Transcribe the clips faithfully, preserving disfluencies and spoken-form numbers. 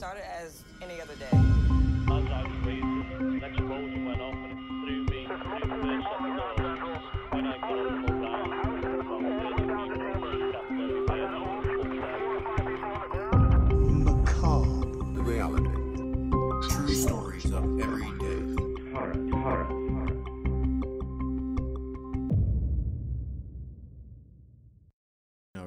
started as any other day. As I was raised, the explosion went off and it threw me through the second door. When I got up and down, I was in the macabre, the reality, true stories of everyday horror, horror, horror.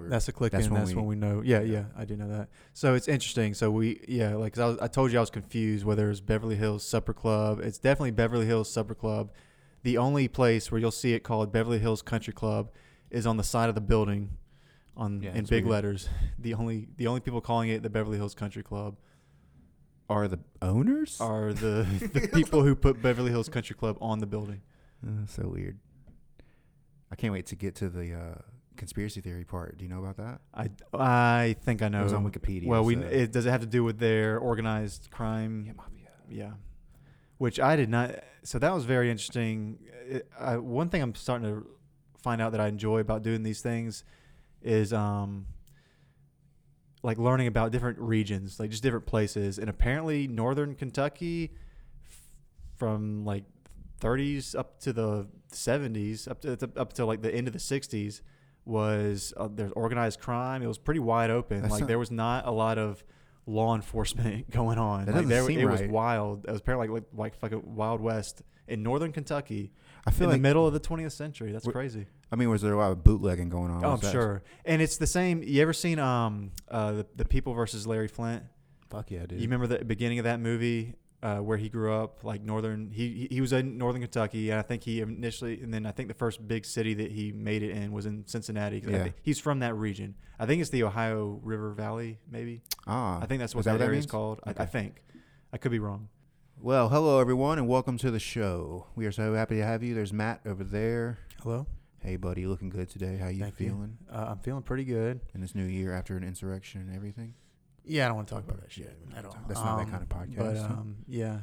That's a click that's in. When that's we, when we know. Yeah, yeah, I do know that. So it's interesting. So we, yeah, like I, was, I told you, I was confused whether it's Beverly Hills Supper Club. It's definitely Beverly Hills Supper Club. The only place where you'll see it called Beverly Hills Country Club is on the side of the building, on yeah, in big weird. letters. The only the only people calling it the Beverly Hills Country Club are the owners. Are the the people who put Beverly Hills Country Club on the building. Uh, so weird. I can't wait to get to the. Uh, Conspiracy theory part. Do you know about that? I, I think I know. It was on Wikipedia. Well, we so. it, does it have to do with their organized crime? Yeah, mafia. Yeah. Which I did not. So that was very interesting. It, I, one thing I'm starting to find out that I enjoy about doing these things is um, like learning about different regions, like just different places. And apparently northern Kentucky f- from like thirties up to the seventies, up to, up to like the end of the sixties, was uh, there's organized crime. It was pretty wide open. That's like not, there was not a lot of law enforcement going on. That like, there, seem it right. was wild. It was apparently like like fucking like Wild West in northern Kentucky. I feel in like the middle of the twentieth century. That's w- crazy. I mean, was there a lot of bootlegging going on? Oh, I'm sure. And it's the same. You ever seen um uh the, the People versus Larry Flint? Fuck yeah, dude. You remember the beginning of that movie uh, where he grew up? Like northern. He he was in northern Kentucky, and I think he initially, and then I think the first big city that he made it in was in Cincinnati. Yeah. He's from that region. I think it's the Ohio River Valley, maybe. Ah, I think that's what is that, that, that area is called. Okay. I, I think. I could be wrong. Well, hello everyone, and welcome to the show. We are so happy to have you. There's Matt over there. Hello. Hey, buddy, looking good today. How you Thank feeling? You. Uh, I'm feeling pretty good. In this new year, after an insurrection and everything. Yeah, I don't want to talk about that shit at all. That's not um, that kind of podcast. But um, yeah,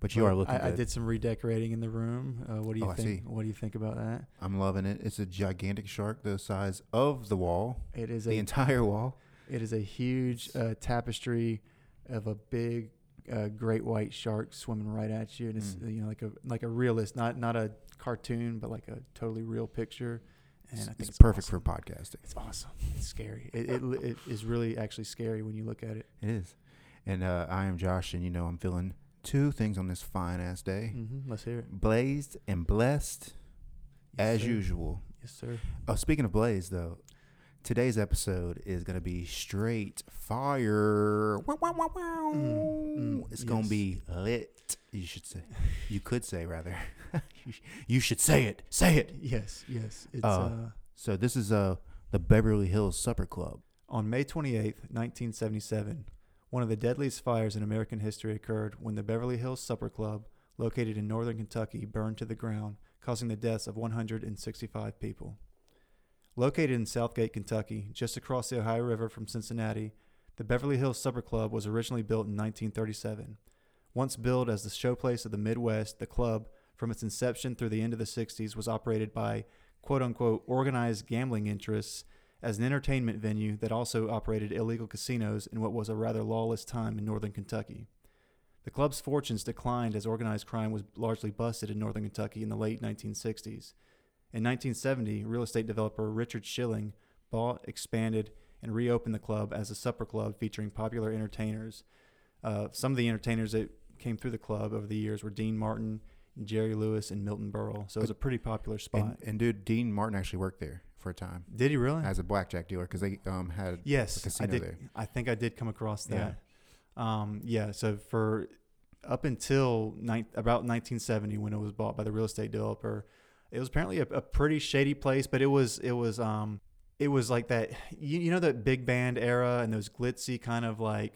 but you well, are looking. I, I did some redecorating in the room. Uh, what do you oh, think? What do you think about that? I'm loving it. It's a gigantic shark, the size of the wall. It is the a, entire wall. It is a huge uh, tapestry of a big uh, great white shark swimming right at you, and it's mm. you know like a like a realist, not not a cartoon, but like a totally real picture. And I think it's, it's perfect awesome. for podcasting. It's awesome. It's scary. It, it it is really actually scary when you look at it. It is. And uh, I am Josh, and you know I'm feeling two things on this fine ass day. Mm-hmm. Let's hear it. Blazed and blessed, yes, as sir. usual. Yes, sir. Oh, speaking of blaze, though, today's episode is gonna be straight fire. Wow, wow, wow, wow. Mm, mm, it's yes. gonna be lit. You should say. You could say rather. You should say it. Say it. Yes, yes. It's, uh, uh, so this is uh, the Beverly Hills Supper Club. On May twenty-eighth, nineteen seventy-seven, one of the deadliest fires in American history occurred when the Beverly Hills Supper Club, located in northern Kentucky, burned to the ground, causing the deaths of one hundred sixty-five people. Located in Southgate, Kentucky, just across the Ohio River from Cincinnati, the Beverly Hills Supper Club was originally built in nineteen thirty-seven. Once billed as the showplace of the Midwest, the club, from its inception through the end of the sixties, was operated by quote-unquote organized gambling interests as an entertainment venue that also operated illegal casinos in what was a rather lawless time in northern Kentucky. The club's fortunes declined as organized crime was largely busted in northern Kentucky in the late nineteen sixties. In nineteen seventy, real estate developer Richard Schilling bought, expanded, and reopened the club as a supper club featuring popular entertainers. Uh, some of the entertainers that came through the club over the years were Dean Martin, Jerry Lewis, and Milton Berle. So it was a pretty popular spot. And, and dude, Dean Martin actually worked there for a time. Did he really? As a blackjack dealer, because they um, had yes, a casino I did, there. I think I did come across that. Yeah. Um, yeah, so for up until ni- about nineteen seventy, when it was bought by the real estate developer, it was apparently a, a pretty shady place, but it was it was um, it was like that, you, you know, that big band era and those glitzy kind of like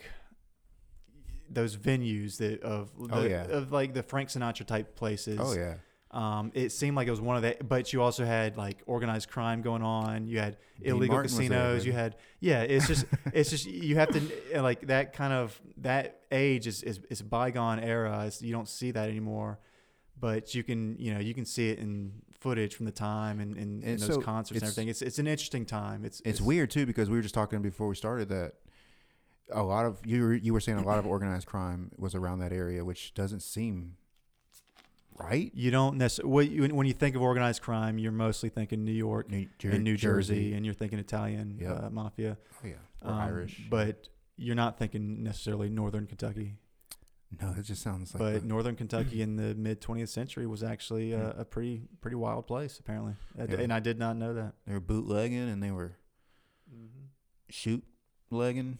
those venues that of the, oh, yeah. of like the Frank Sinatra type places. Oh yeah. Um, it seemed like it was one of the, but you also had like organized crime going on. You had illegal casinos. You had, yeah, it's just, it's just, you have to like that kind of, that age is, is, is bygone era. It's, you don't see that anymore, but you can, you know, you can see it in footage from the time and, and, and, and those so concerts and everything. It's, it's an interesting time. It's, it's, it's weird too, because we were just talking before we started that a lot of you were, you were saying a lot of organized crime was around that area, which doesn't seem right. You don't necessarily, when you think of organized crime, you're mostly thinking New York New, Jer- and New Jersey, Jersey, and you're thinking Italian yep. uh, mafia. Oh yeah, or um, Irish. But you're not thinking necessarily Northern Kentucky. No, it just sounds like. But that. Northern Kentucky in the mid twentieth century was actually yeah. a, a pretty pretty wild place, apparently, yeah. and I did not know that. They were bootlegging and they were mm-hmm. shoot legging.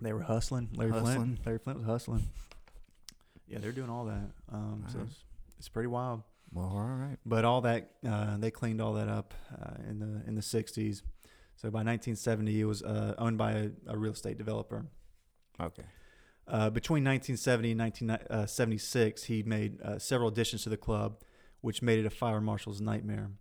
They were hustling. Larry hustling. Flint. Larry Flint was hustling. Yeah, they're doing all that. Um, all so right. it's, it's pretty wild. Well, all right. But all that uh, they cleaned all that up uh, in the in the sixties. So by nineteen seventy, it was uh, owned by a, a real estate developer. Okay. Uh, between nineteen seventy and nineteen seventy-six, he made uh, several additions to the club, which made it a fire marshal's nightmare.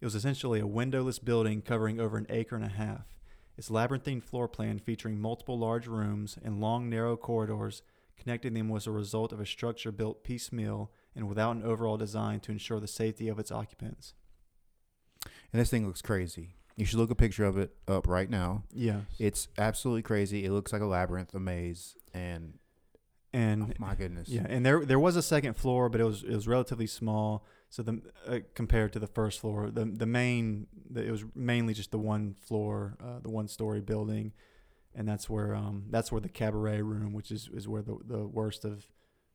It was essentially a windowless building covering over an acre and a half. Its labyrinthine floor plan featuring multiple large rooms and long, narrow corridors connecting them was a result of a structure built piecemeal and without an overall design to ensure the safety of its occupants. And this thing looks crazy. You should look a picture of it up right now. Yeah. It's absolutely crazy. It looks like a labyrinth, a maze, and and oh my goodness. Yeah, and there there was a second floor, but it was it was relatively small. So the uh, compared to the first floor, the the main the, it was mainly just the one floor, uh, the one story building, and that's where um that's where the cabaret room, which is, is where the the worst of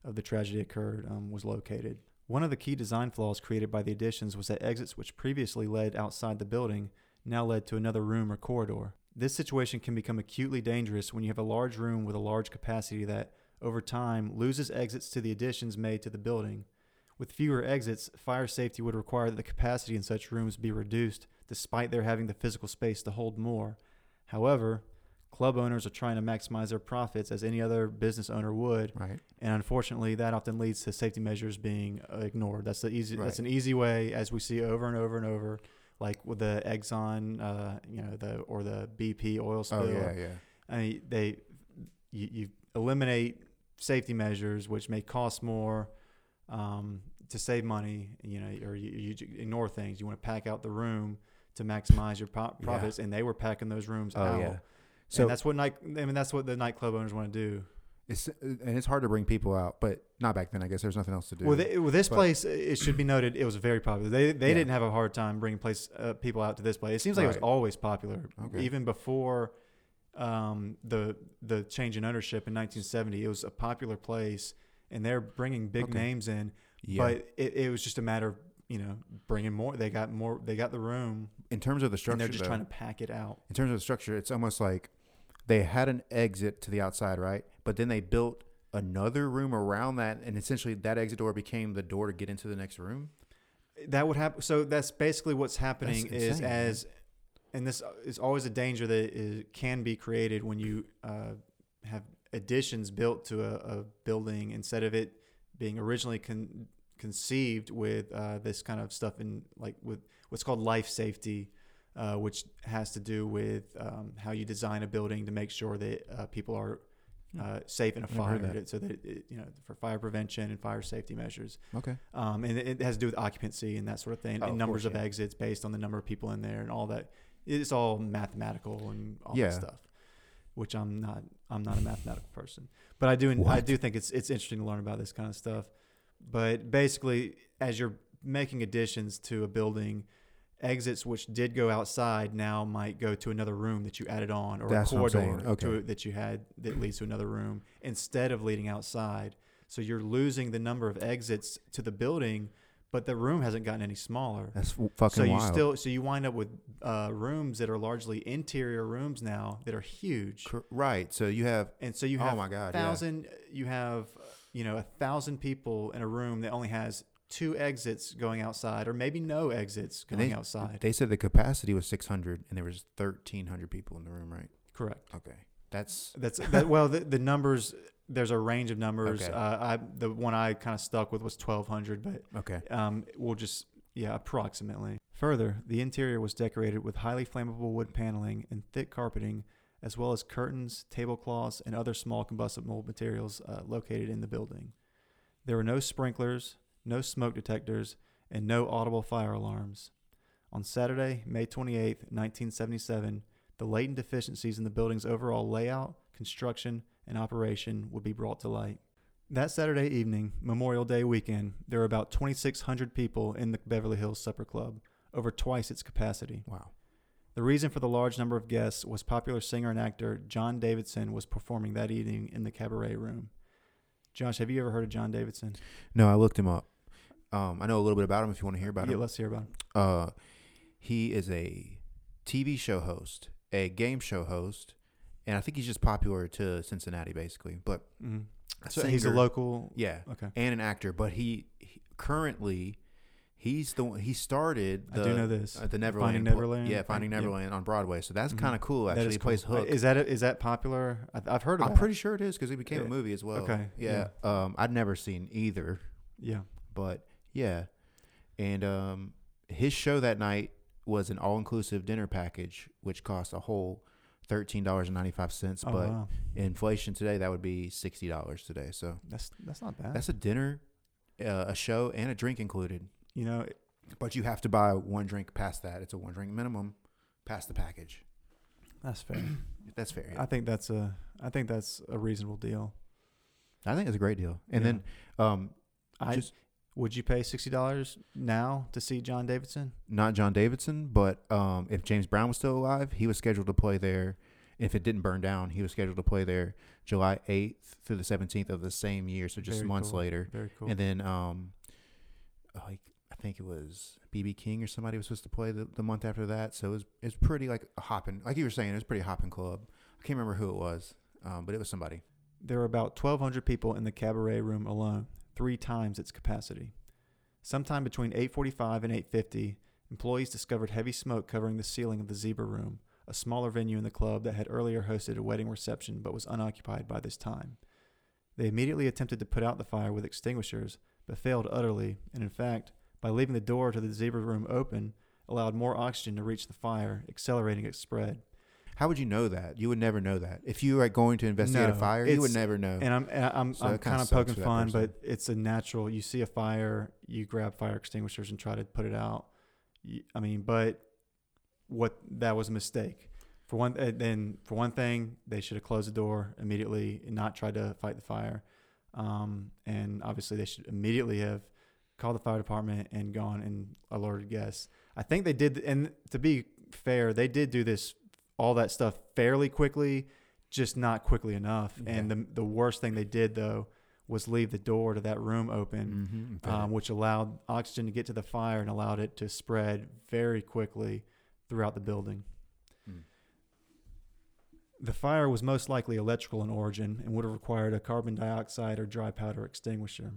of the tragedy occurred, um, was located. One of the key design flaws created by the additions was that exits which previously led outside the building now led to another room or corridor. This situation can become acutely dangerous when you have a large room with a large capacity that, over time, loses exits to the additions made to the building. With fewer exits, fire safety would require that the capacity in such rooms be reduced, despite their having the physical space to hold more. However, club owners are trying to maximize their profits as any other business owner would, right. and unfortunately, that often leads to safety measures being ignored. That's the easy. Right. That's an easy way, as we see over and over and over. Like with the Exxon, uh, you know, the or the B P oil spill. Oh yeah, yeah. I mean, they you, you eliminate safety measures, which may cost more um, to save money. You know, or you, you ignore things. You want to pack out the room to maximize your pop- profits, yeah. and they were packing those rooms oh, out. Yeah. So and that's what night. I mean, that's what the nightclub owners want to do. It's, and it's hard to bring people out, but not back then. I guess there's nothing else to do. Well, they, well this but, place, it should be noted, it was very popular. They they yeah. didn't have a hard time bringing place uh, people out to this place. It seems like right. it was always popular, okay. even before um, the the change in ownership in nineteen seventy. It was a popular place, and they're bringing big okay. names in. Yeah. But it, it was just a matter of you know bringing more. They got more. They got the room in terms of the structure. And they're just though, trying to pack it out. In terms of the structure, it's almost like they had an exit to the outside, right? But then they built another room around that, and essentially that exit door became the door to get into the next room. That would happen. So that's basically what's happening that's is insane, as, and this is always a danger that is, can be created when you uh, have additions built to a, a building instead of it being originally con- conceived with uh, this kind of stuff in like with what's called life safety. Uh, which has to do with um, how you design a building to make sure that uh, people are uh, safe in a fire, that. so that it, you know for fire prevention and fire safety measures. Okay, um, and it, it has to do with occupancy and that sort of thing, oh, and numbers of, course, of yeah. exits based on the number of people in there and all that. It's all mathematical and all yeah. that stuff, which I'm not. I'm not a mathematical person, but I do. What? I do think it's it's interesting to learn about this kind of stuff. But basically, as you're making additions to a building, exits which did go outside now might go to another room that you added on, or That's a corridor okay. to, that you had that leads to another room instead of leading outside. So you're losing the number of exits to the building, but the room hasn't gotten any smaller. That's fucking so you wild. Still, so you wind up with uh, rooms that are largely interior rooms now that are huge. Right. So you have and so you have oh my God, thousand. Yeah. You have you know a thousand people in a room that only has two exits going outside, or maybe no exits going they, outside. They said the capacity was six hundred, and there was thirteen hundred people in the room, right? Correct. Okay, that's that's that, well. The, the numbers there's a range of numbers. Okay. Uh, I the one I kind of stuck with was twelve hundred, but okay, um, we'll just yeah, approximately. Further, the interior was decorated with highly flammable wood paneling and thick carpeting, as well as curtains, tablecloths, and other small combustible materials uh, located in the building. There were no sprinklers, no smoke detectors, and no audible fire alarms. On Saturday, May twenty-eighth, nineteen seventy-seven, the latent deficiencies in the building's overall layout, construction, and operation would be brought to light. That Saturday evening, Memorial Day weekend, there were about twenty-six hundred people in the Beverly Hills Supper Club, over twice its capacity. Wow. The reason for the large number of guests was popular singer and actor John Davidson was performing that evening in the Cabaret Room. Josh, have you ever heard of John Davidson? No, I looked him up. Um, I know a little bit about him if you want to hear about yeah, him. Yeah, let's hear about him. Uh, he is a T V show host, a game show host, and I think he's just popular to Cincinnati, basically. But mm-hmm. a so singer, he's a local... Yeah, okay. And an actor, but he, he currently... He's the one, he started the, I do know this. Uh, the Neverland. Finding Neverland. Yeah, Finding Neverland yeah. on Broadway. So that's mm-hmm. kind of cool, actually. He cool. plays Hook. Is that, a, is that popular? I've heard of it. I'm pretty sure it is because it became yeah. a movie as well. Okay. Yeah. yeah. Um, I'd never seen either. Yeah. But yeah. And um, his show that night was an all-inclusive dinner package, which cost a whole thirteen dollars and ninety-five cents. Oh, but wow. inflation today, that would be sixty dollars today. So that's, that's not bad. That's a dinner, uh, a show, and a drink included. You know, but you have to buy one drink past that. It's a one drink minimum past the package. That's fair. That's fair. Yeah. I think that's a I think that's a reasonable deal. I think it's a great deal. And yeah. then um I just, would you pay sixty dollars now to see John Davidson? Not John Davidson, but um if James Brown was still alive, he was scheduled to play there. If it didn't burn down, he was scheduled to play there July eighth through the seventeenth of the same year, so just Very months cool. later. Very cool. And then um like I think it was B B King or somebody was supposed to play the, the month after that. So it was, it was pretty like a hopping, like you were saying, it was a pretty hopping club. I can't remember who it was, um, but it was somebody. There were about twelve hundred people in the Cabaret Room alone, three times its capacity. Sometime between eight forty-five and eight fifty, employees discovered heavy smoke covering the ceiling of the Zebra Room, a smaller venue in the club that had earlier hosted a wedding reception but was unoccupied by this time. They immediately attempted to put out the fire with extinguishers, but failed utterly, and in fact, by leaving the door to the Zebra Room open, allowed more oxygen to reach the fire, accelerating its spread. How would you know that? You would never know that. If you are going to investigate no, a fire, you would never know. And I'm and I'm, so I'm kind of poking fun, but it's a natural. You see a fire, you grab fire extinguishers and try to put it out. I mean, but what that was a mistake. For one, then for one thing, they should have closed the door immediately and not tried to fight the fire. Um, and obviously, they should immediately have called the fire department and gone and alerted guests. I think they did, and to be fair, they did do this, all that stuff fairly quickly, just not quickly enough. Yeah. And the the worst thing they did though was leave the door to that room open, mm-hmm. um, which allowed oxygen to get to the fire and allowed it to spread very quickly throughout the building. Mm. The fire was most likely electrical in origin and would have required a carbon dioxide or dry powder extinguisher.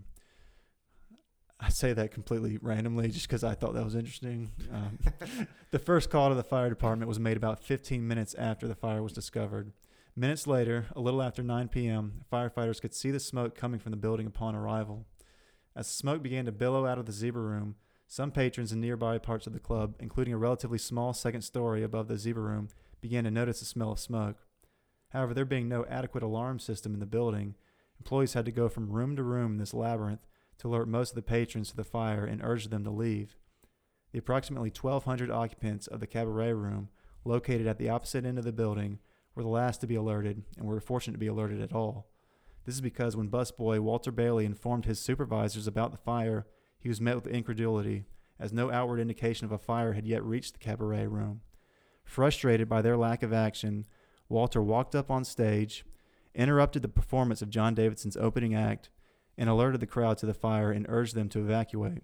I say that completely randomly just because I thought that was interesting. Um, the first call to the fire department was made about fifteen minutes after the fire was discovered. Minutes later, a little after nine p.m., firefighters could see the smoke coming from the building upon arrival. As smoke began to billow out of the Zebra Room, some patrons in nearby parts of the club, including a relatively small second story above the Zebra Room, began to notice the smell of smoke. However, there being no adequate alarm system in the building, employees had to go from room to room in this labyrinth to alert most of the patrons to the fire and urge them to leave. The approximately twelve hundred occupants of the Cabaret Room, located at the opposite end of the building, were the last to be alerted and were fortunate to be alerted at all. This is because when busboy Walter Bailey informed his supervisors about the fire, he was met with incredulity, as no outward indication of a fire had yet reached the Cabaret Room. Frustrated by their lack of action, Walter walked up on stage, interrupted the performance of John Davidson's opening act, and alerted the crowd to the fire and urged them to evacuate.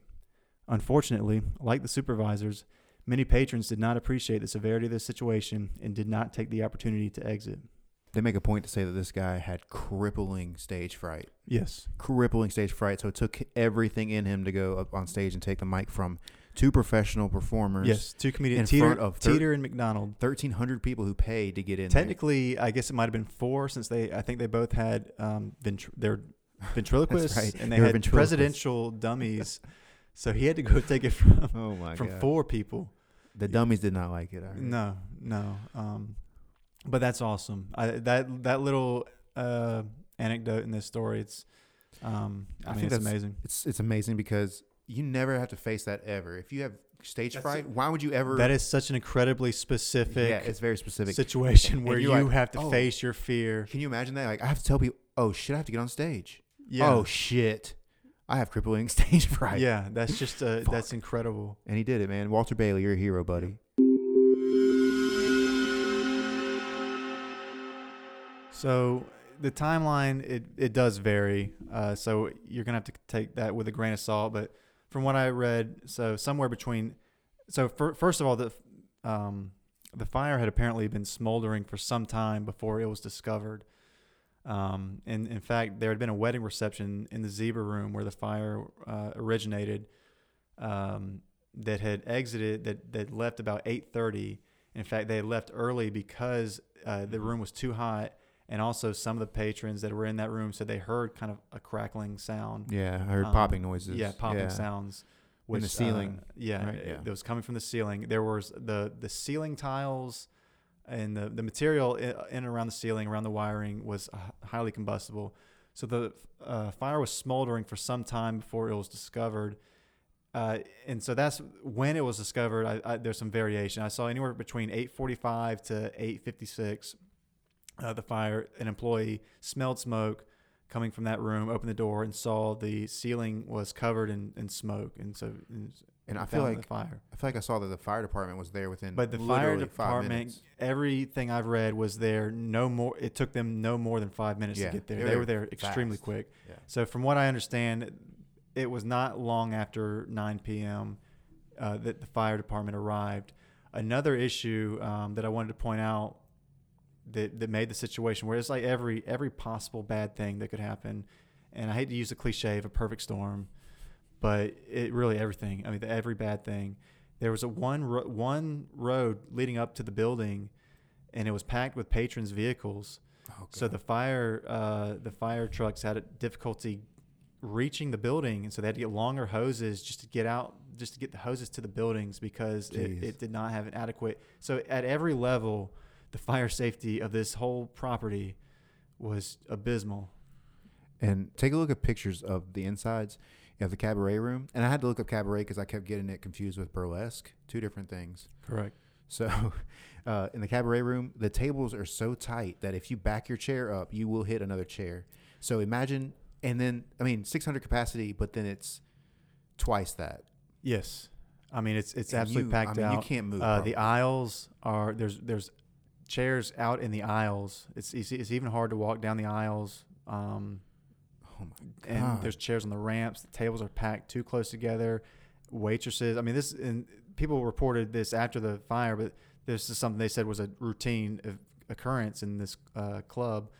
Unfortunately, like the supervisors, many patrons did not appreciate the severity of the situation and did not take the opportunity to exit. They make a point to say that this guy had crippling stage fright. Yes. Crippling stage fright, so it took everything in him to go up on stage and take the mic from two professional performers. Yes, two comedians. In Teter, front of thir- Teter and McDonald. thirteen hundred people who paid to get in. Technically, there. I guess it might have been four since they, I think they both had um, ventri- their... ventriloquists right. and they, they had presidential dummies, so he had to go take it from oh my from God. four people. The yeah. dummies did not like it. I no, no, um, but that's awesome. I, that that little uh, anecdote in this story, it's um, I, I mean, think it's that's amazing. It's it's amazing because you never have to face that ever. If you have stage that's fright? A, Why would you ever? That is such an incredibly specific. Yeah, it's very specific situation where you like, have to oh, face your fear. Can you imagine that? Like, I have to tell people, oh shit, I have to get on stage. Yeah. Oh shit, I have crippling stage fright. Yeah, that's just uh, that's incredible. And he did it, man. Walter Bailey, you're a hero, buddy. So the timeline, it, it does vary. Uh, so you're going to have to take that with a grain of salt. But from what I read, so somewhere between... So for, first of all, the um, the fire had apparently been smoldering for some time before it was discovered. Um, and in fact, there had been a wedding reception in the Zebra Room where the fire uh, originated um, that had exited, that, that left about eight thirty. In fact, they had left early because uh, the room was too hot. And also some of the patrons that were in that room said they heard kind of a crackling sound. Yeah, I heard um, popping noises. Yeah, popping yeah. sounds. Which, in the ceiling. Uh, yeah, right? yeah, it was coming from the ceiling. There was the, the ceiling tiles and the, the material in and around the ceiling, around the wiring, was highly combustible. So the uh, fire was smoldering for some time before it was discovered. Uh, and so that's when it was discovered. I, I, there's some variation. I saw anywhere between eight forty-five to eight fifty-six. Uh, the fire, an employee smelled smoke coming from that room, opened the door, and saw the ceiling was covered in, in smoke. And so, and, and I feel like the fire. I feel like I saw that the fire department was there within. But the fire department, everything I've read was there. No more. It took them no more than five minutes yeah, to get there. They, they were, were there extremely fast. quick. Yeah. So, from what I understand, it was not long after nine p.m. Uh, that the fire department arrived. Another issue um, that I wanted to point out. That, that made the situation where it's like every every possible bad thing that could happen, and I hate to use the cliche of a perfect storm, but it really everything. I mean, the, every bad thing. There was a one ro- one road leading up to the building, and it was packed with patrons' vehicles. Oh, so the fire uh, the fire trucks had a difficulty reaching the building, and so they had to get longer hoses just to get out, just to get the hoses to the buildings because it, it did not have an adequate. So at every level. The fire safety of this whole property was abysmal. And take a look at pictures of the insides of the cabaret room. And I had to look up cabaret because I kept getting it confused with burlesque. Two different things. Correct. So uh, in the cabaret room, the tables are so tight that if you back your chair up, you will hit another chair. So imagine, and then, I mean, six hundred capacity, but then it's twice that. Yes. I mean, it's it's and absolutely you, packed I mean, out. You can't move. Uh, the aisles are, there's there's... chairs out in the aisles. It's easy, it's even hard to walk down the aisles. Um, oh my God! And there's chairs on the ramps. The tables are packed too close together. Waitresses. I mean, this and people reported this after the fire, but this is something they said was a routine occurrence in this uh, club.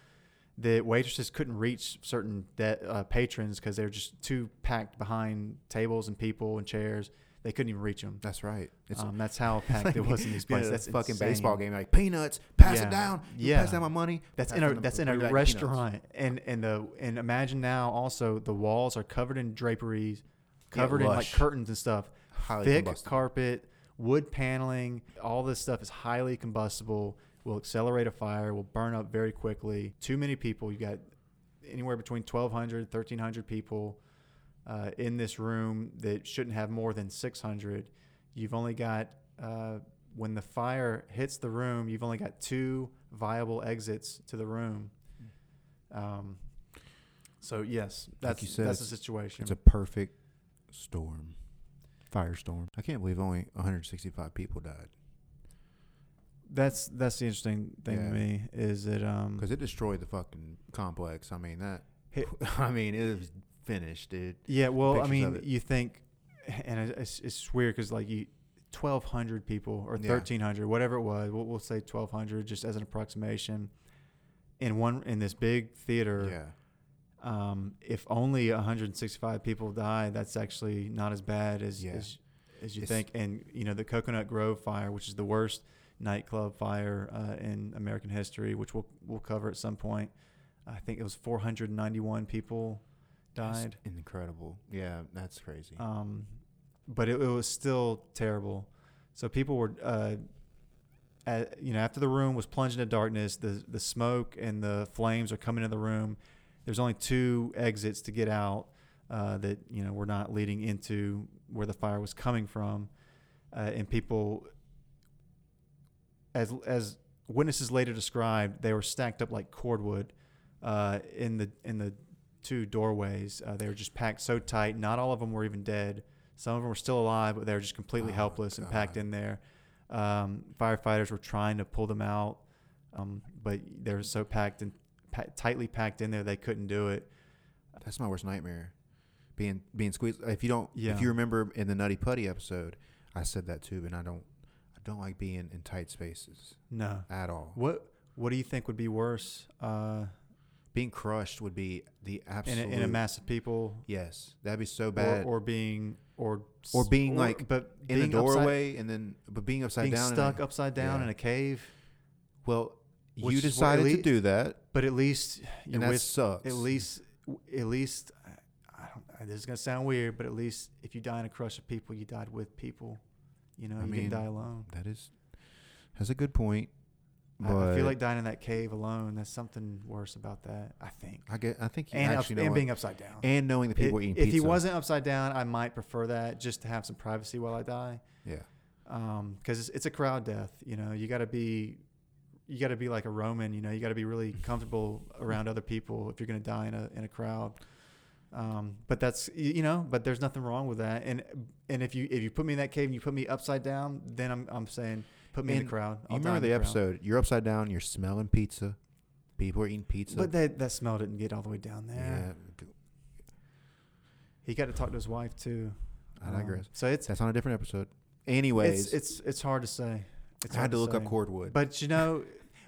That waitresses couldn't reach certain de- uh, patrons because they're just too packed behind tables and people and chairs. They couldn't even reach them. That's right. It's, um, that's how packed like, it was in these places. Yeah, that's, that's fucking insane. Baseball game. Like peanuts, pass yeah. it down. You yeah, pass down my money. That's in a them, that's in a like restaurant. Peanuts. And and the and imagine now also the walls are covered in draperies, covered yeah, in like curtains and stuff. Highly thick combustible. Carpet, wood paneling. All this stuff is highly combustible. Will accelerate a fire. Will burn up very quickly. Too many people. You got anywhere between twelve hundred, thirteen hundred people. Uh, in this room that shouldn't have more than six hundred. You've only got, uh, when the fire hits the room, you've only got two viable exits to the room. Um, so, yes, that's like said, that's the situation. It's a perfect storm, firestorm. I can't believe only one hundred sixty-five people died. That's that's the interesting thing yeah. to me is that... Because um, it destroyed the fucking complex. I mean, that... It, I mean, it was... finished dude yeah well Pictures I mean you think and it's, it's weird because like you twelve hundred people or yeah. thirteen hundred whatever it was we'll, we'll say twelve hundred just as an approximation in one in this big theater yeah um if only one hundred sixty-five people died that's actually not as bad as yeah. as, as you it's, think and you know the Coconut Grove fire which is the worst nightclub fire uh, in American history which we'll we'll cover at some point I think it was four hundred ninety-one people died. That's incredible. Yeah, that's crazy. Um, but it, it was still terrible. So people were, uh, at, you know, after the room was plunged into darkness, the the smoke and the flames are coming into the room. There's only two exits to get out uh, that, you know, were not leading into where the fire was coming from. uh, and people, as as witnesses later described, they were stacked up like cordwood uh, in the in the two doorways. Uh, they were just packed so tight. Not all of them were even dead. Some of them were still alive, but they were just completely oh, helpless God. and packed in there. Um, firefighters were trying to pull them out, um, but they were so packed and pa- tightly packed in there they couldn't do it. That's my worst nightmare, being being squeezed. If you don't, yeah. if you remember in the Nutty Putty episode, I said that too, and I don't, I don't like being in tight spaces. No, at all. What What do you think would be worse? Uh, being crushed would be the absolute in a, in a mass of people. Yes, that'd be so bad. Or, or being. Or or being or, like but in the doorway upside, and then but being upside being down stuck a, upside down yeah. in a cave. Well, Which you decided least, to do that, but at least you and that with, sucks. At least, at least, I don't. This is gonna sound weird, but at least if you die in a crush of people, you died with people. You know, I you mean, didn't die alone. That is has a good point. But I, I feel like dying in that cave alone. That's something worse about that. I think. I get. I think. You and actually up, know and being upside down. And knowing the people it, were eating if pizza. If he wasn't upside down, I might prefer that just to have some privacy while I die. Yeah. Um, because it's, it's a crowd death. You know, you got to be, you got to be like a Roman. You know, you got to be really comfortable around other people if you're gonna die in a in a crowd. Um, but that's you know, but there's nothing wrong with that. And and if you if you put me in that cave and you put me upside down, then I'm I'm saying. Put me and in the crowd. I'll you remember the, the episode? You're upside down. You're smelling pizza. People are eating pizza. But that that smell didn't get all the way down there. Yeah. He got to talk to his wife too. I digress. Um, so it's that's on a different episode. Anyways, it's it's, it's hard to say. It's I had to, to look say. up cordwood. But you know,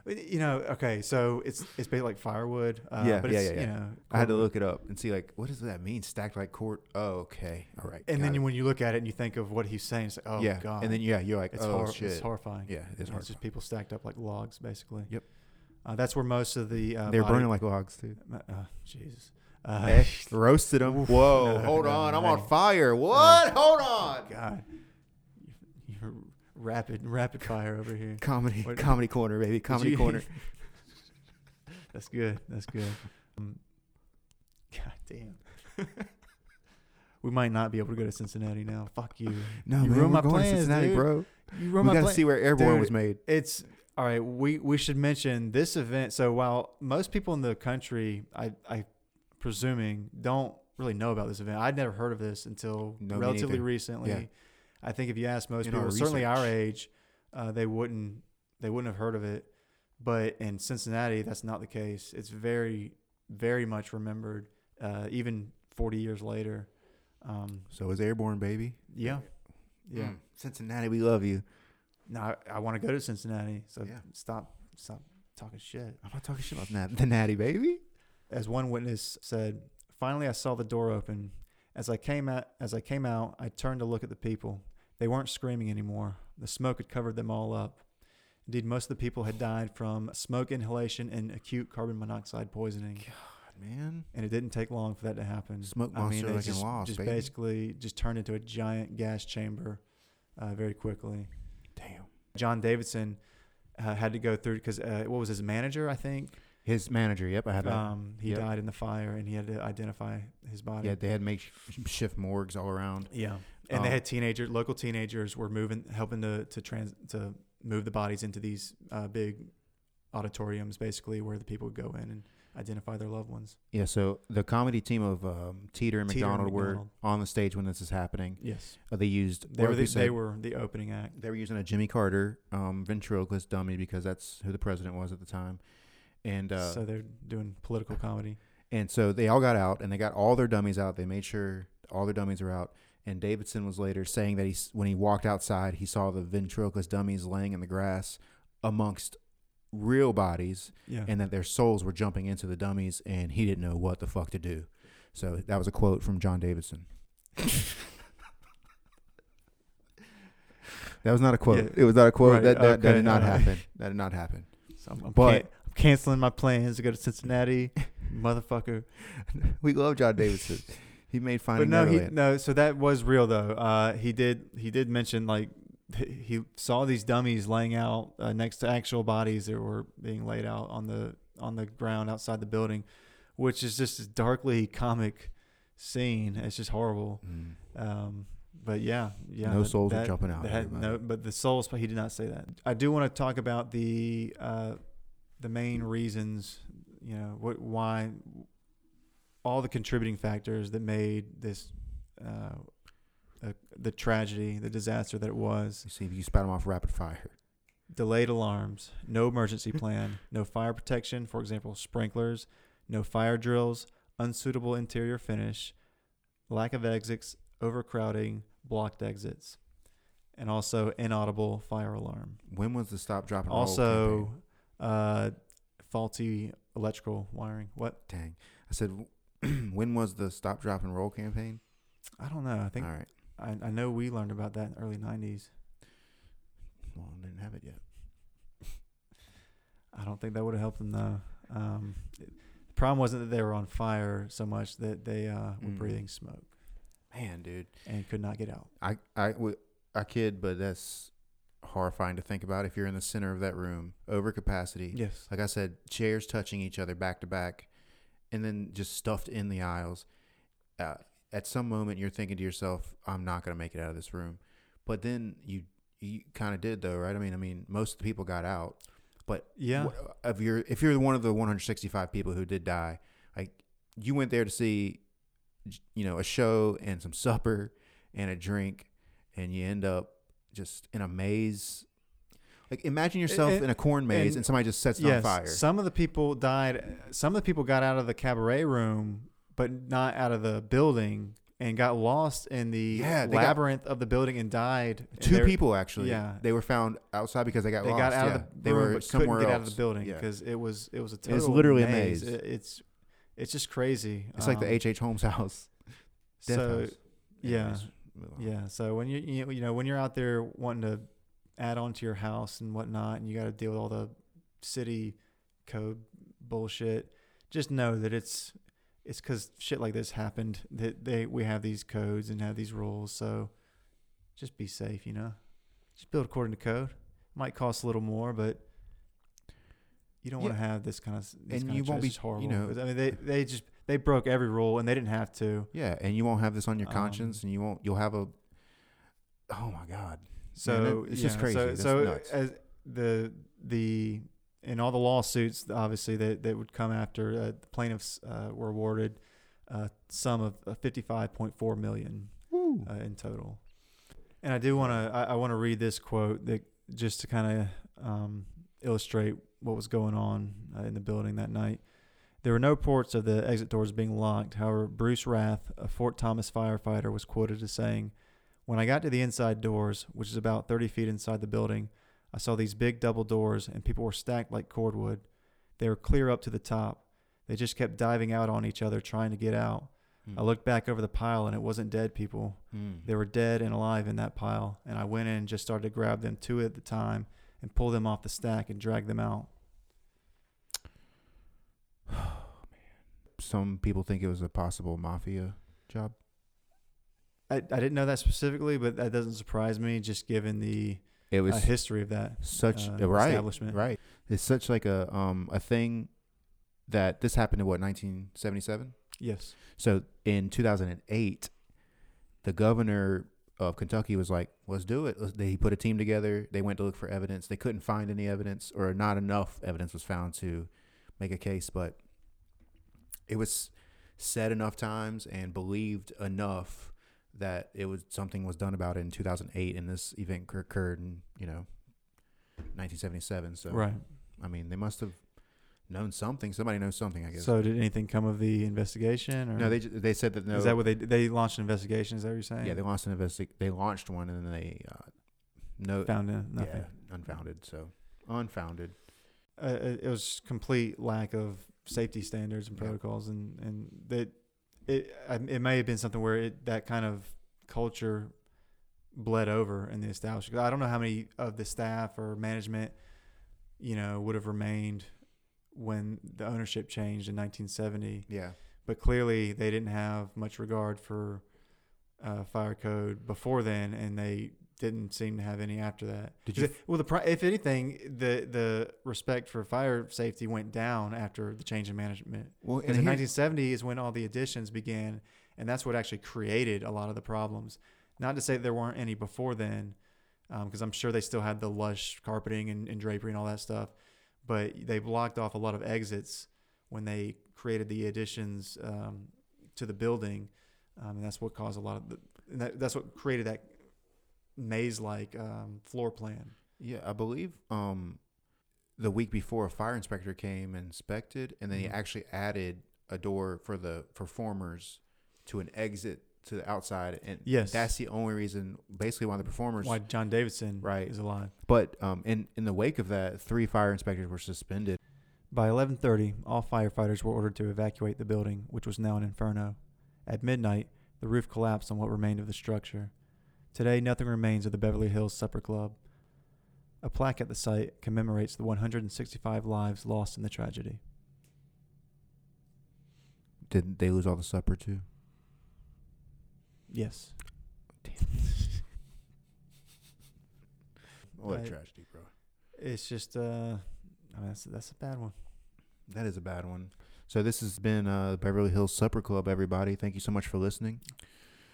you know. Okay, so it's it's basically like firewood. Uh, yeah, but yeah, it's, yeah, yeah. You know, I had to look it up and see like what does that mean? Stacked like cord. Oh, okay, all right. And then you, when you look at it and you think of what he's saying, it's like, oh yeah. God. And then yeah, you're like, it's oh hor- shit, it's horrifying. Yeah, it's, it's hard. Just people stacked up like logs, basically. Yep. Uh, that's where most of the uh, they're burning like logs too. Oh, Jesus. Uh, hey, roasted them. Whoa, no, hold no, on, no, I'm on fire. What? No. Hold on. Oh, God. You're Rapid, rapid fire over here. Comedy, what, comedy corner, baby. Comedy you, corner. That's good. That's good. Um, God damn. We might not be able to go to Cincinnati now. Fuck you. No, you man, ruined my plans, Cincinnati, dude. Bro. You ruined we my plans. We got to see where Airborne dude, was made. It's all right. We we should mention this event. So while most people in the country, I I presuming, don't really know about this event. I'd never heard of this until no, relatively recently. Yeah. I think if you ask most in people, our certainly our age, uh, they wouldn't they wouldn't have heard of it. But in Cincinnati, that's not the case. It's very, very much remembered, uh, even forty years later. Um, so is Airborne, baby. Yeah, yeah. Mm. Cincinnati, we love you. No, I, I want to go to Cincinnati. So yeah. stop, stop talking shit. I'm not talking shit about that. The Natty, baby. As one witness said, finally I saw the door open. As I came out, as I came out, I turned to look at the people. They weren't screaming anymore. The smoke had covered them all up. Indeed, most of the people had died from smoke inhalation and acute carbon monoxide poisoning. God, man. And it didn't take long for that to happen. Smoke monster I mean, like just, lost, just baby. basically just turned into a giant gas chamber uh, very quickly. Damn. John Davidson uh, had to go through because uh, what was his manager, I think? His manager, yep, I had that. Um, he yep. died in the fire, and he had to identify his body. Yeah, they had makeshift morgues all around. Yeah, and um, they had teenagers, local teenagers were moving, helping to to trans to move the bodies into these uh, big auditoriums, basically, where the people would go in and identify their loved ones. Yeah, so the comedy team of um, Teter and McDonald, and McDonald were on the stage when this is happening. Yes. Uh, they used... They were, the, said, they were the opening act. They were using a Jimmy Carter um, ventriloquist dummy because that's who the president was at the time. And uh, so they're doing political comedy. And so they all got out, and they got all their dummies out. They made sure all their dummies were out. And Davidson was later saying that he, when he walked outside, he saw the ventriloquist dummies laying in the grass amongst real bodies, yeah. and that their souls were jumping into the dummies, and he didn't know what the fuck to do. So that was a quote from John Davidson. That was not a quote. Yeah. It was not a quote. Right. That, that, okay. that did not right. happen. That did not happen. So I'm, I'm but... Can't. Canceling my plans to go to Cincinnati, motherfucker. We love John Davidson. He made Finding Neverland. But no, he, no. So that was real though. Uh, he did. He did mention like he saw these dummies laying out uh, next to actual bodies that were being laid out on the on the ground outside the building, which is just a darkly comic scene. It's just horrible. Mm. Um, But yeah, yeah. No that, souls that, are jumping out. That, no, but the souls, he did not say that. I do want to talk about the uh, the main reasons, you know, what, why, all the contributing factors that made this uh, uh, the tragedy, the disaster that it was. You see, if you spat them off rapid fire. Delayed alarms, no emergency plan, no fire protection, for example, sprinklers, no fire drills, unsuitable interior finish, lack of exits, overcrowding, blocked exits, and also inaudible fire alarm. When was the stop, drop, and roll? Also, uh, faulty electrical wiring. What? Dang. I said, when was the stop, drop, and roll campaign? I don't know. I think. All right. I, I know we learned about that in the early nineties. Well, I didn't have it yet. I don't think that would have helped them, though. Um, it, the problem wasn't that they were on fire so much that they uh, were mm. breathing smoke. Man, dude. And could not get out. I, I, I kid, but that's horrifying to think about. If you're in the center of that room, over capacity. Yes. Like I said, chairs touching each other back to back, and then just stuffed in the aisles. Uh, at some moment, you're thinking to yourself, I'm not going to make it out of this room. But then you you kind of did, though, right? I mean, I mean, most of the people got out. But yeah, if you're, if you're one of the one hundred sixty-five people who did die, like, you went there to see, you know, a show and some supper and a drink, and you end up just in a maze. Like, imagine yourself it, in a corn maze, and, and somebody just sets it yes, on fire. Some of the people died. Some of the people got out of the cabaret room, but not out of the building, and got lost in the yeah, labyrinth got, of the building and died. Two and people actually. Yeah, they were found outside because they got they lost. Got out yeah. of the they room, were but somewhere couldn't get else. Out of the building because yeah. it was it was a total. It's literally maze. a maze. It, it's it's just crazy. It's um, like the H H. Holmes house. Death so house. yeah, yeah. So when you you know when you're out there wanting to add on to your house and whatnot, and you got to deal with all the city code bullshit, just know that it's it's because shit like this happened that they we have these codes and have these rules. So just be safe, you know. Just build according to code. Might cost a little more, but you don't yeah. want to have this kind of this and kind you of won't be it's horrible. You know, I mean, they they just they broke every rule and they didn't have to. Yeah, and you won't have this on your um, conscience, and you won't. You'll have a. Oh my God. So yeah, it's yeah, just crazy. So, That's so nuts. As the the in all the lawsuits, obviously that, that would come after uh, the plaintiffs uh, were awarded a sum of fifty-five point four million dollars uh, in total. And I do want to I, I want to read this quote that just to kind of um, illustrate what was going on uh, in the building that night. There were no reports of the exit doors being locked. However, Bruce Rath, a Fort Thomas firefighter, was quoted as saying, "When I got to the inside doors, which is about thirty feet inside the building, I saw these big double doors and people were stacked like cordwood. They were clear up to the top. They just kept diving out on each other, trying to get out. Mm. I looked back over the pile and it wasn't dead people. Mm. They were dead and alive in that pile. And I went in and just started to grab them two at the time and pull them off the stack and drag them out." Oh, man. Some people think it was a possible mafia job. I, I didn't know that specifically, but that doesn't surprise me, just given the it was uh, history of that such uh, right, establishment. Right, it's such like a um a thing that this happened in what nineteen seventy-seven. Yes. So in two thousand eight, the governor of Kentucky was like, "Let's do it." Let's, they put a team together. They went to look for evidence. They couldn't find any evidence, or not enough evidence was found to make a case, but it was said enough times and believed enough that it was something was done about it in two thousand eight, and this event occurred in, you know, nineteen seventy-seven. So, right. I mean, they must have known something. Somebody knows something, I guess. So, did anything come of the investigation? Or? No, they they said that no. Is that what they they launched an investigation? Is that what you're saying? Yeah, they launched an investi- They launched one, and then they uh, no found nothing. Yeah, unfounded. So, unfounded. Uh, it was complete lack of safety standards and protocols, yeah. and and that. It it may have been something where it, that kind of culture bled over in the establishment. I don't know how many of the staff or management, you know, would have remained when the ownership changed in nineteen seventy. Yeah. But clearly they didn't have much regard for uh, fire code before then, and they didn't seem to have any after that. Did you? Well, the if anything, the the respect for fire safety went down after the change in management. Well, and in nineteen seventy is when all the additions began, and that's what actually created a lot of the problems. Not to say there weren't any before then, because um, I'm sure they still had the lush carpeting and, and drapery and all that stuff, but they blocked off a lot of exits when they created the additions um, to the building, um, and that's what caused a lot of the, and that, that's what created that maze-like um, floor plan. Yeah, I believe um, the week before a fire inspector came and inspected, and then he actually added a door for the performers to an exit to the outside, and yes, that's the only reason, basically, why the performers, why John Davidson right. is alive. But um, in in the wake of that, three fire inspectors were suspended. By eleven thirty, all firefighters were ordered to evacuate the building, which was now an inferno. At midnight, the roof collapsed on what remained of the structure. Today, nothing remains of the Beverly Hills Supper Club. A plaque at the site commemorates the one hundred sixty-five lives lost in the tragedy. Didn't they lose all the supper too? Yes. Damn. What a tragedy, bro. It's just, uh, I mean, that's, that's a bad one. That is a bad one. So this has been uh, the Beverly Hills Supper Club, everybody. Thank you so much for listening.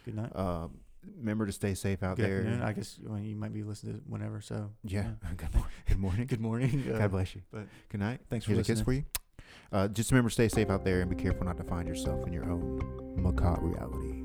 Good night. Uh, remember to stay safe out good there. Afternoon. I guess well, you might be listening to it whenever. So yeah. yeah. Good morning. Good morning. Good morning. Uh, God bless you. But good night. Thanks for Here's listening. A kiss for you. Uh, just remember, stay safe out there and be careful not to find yourself in your own macabre reality.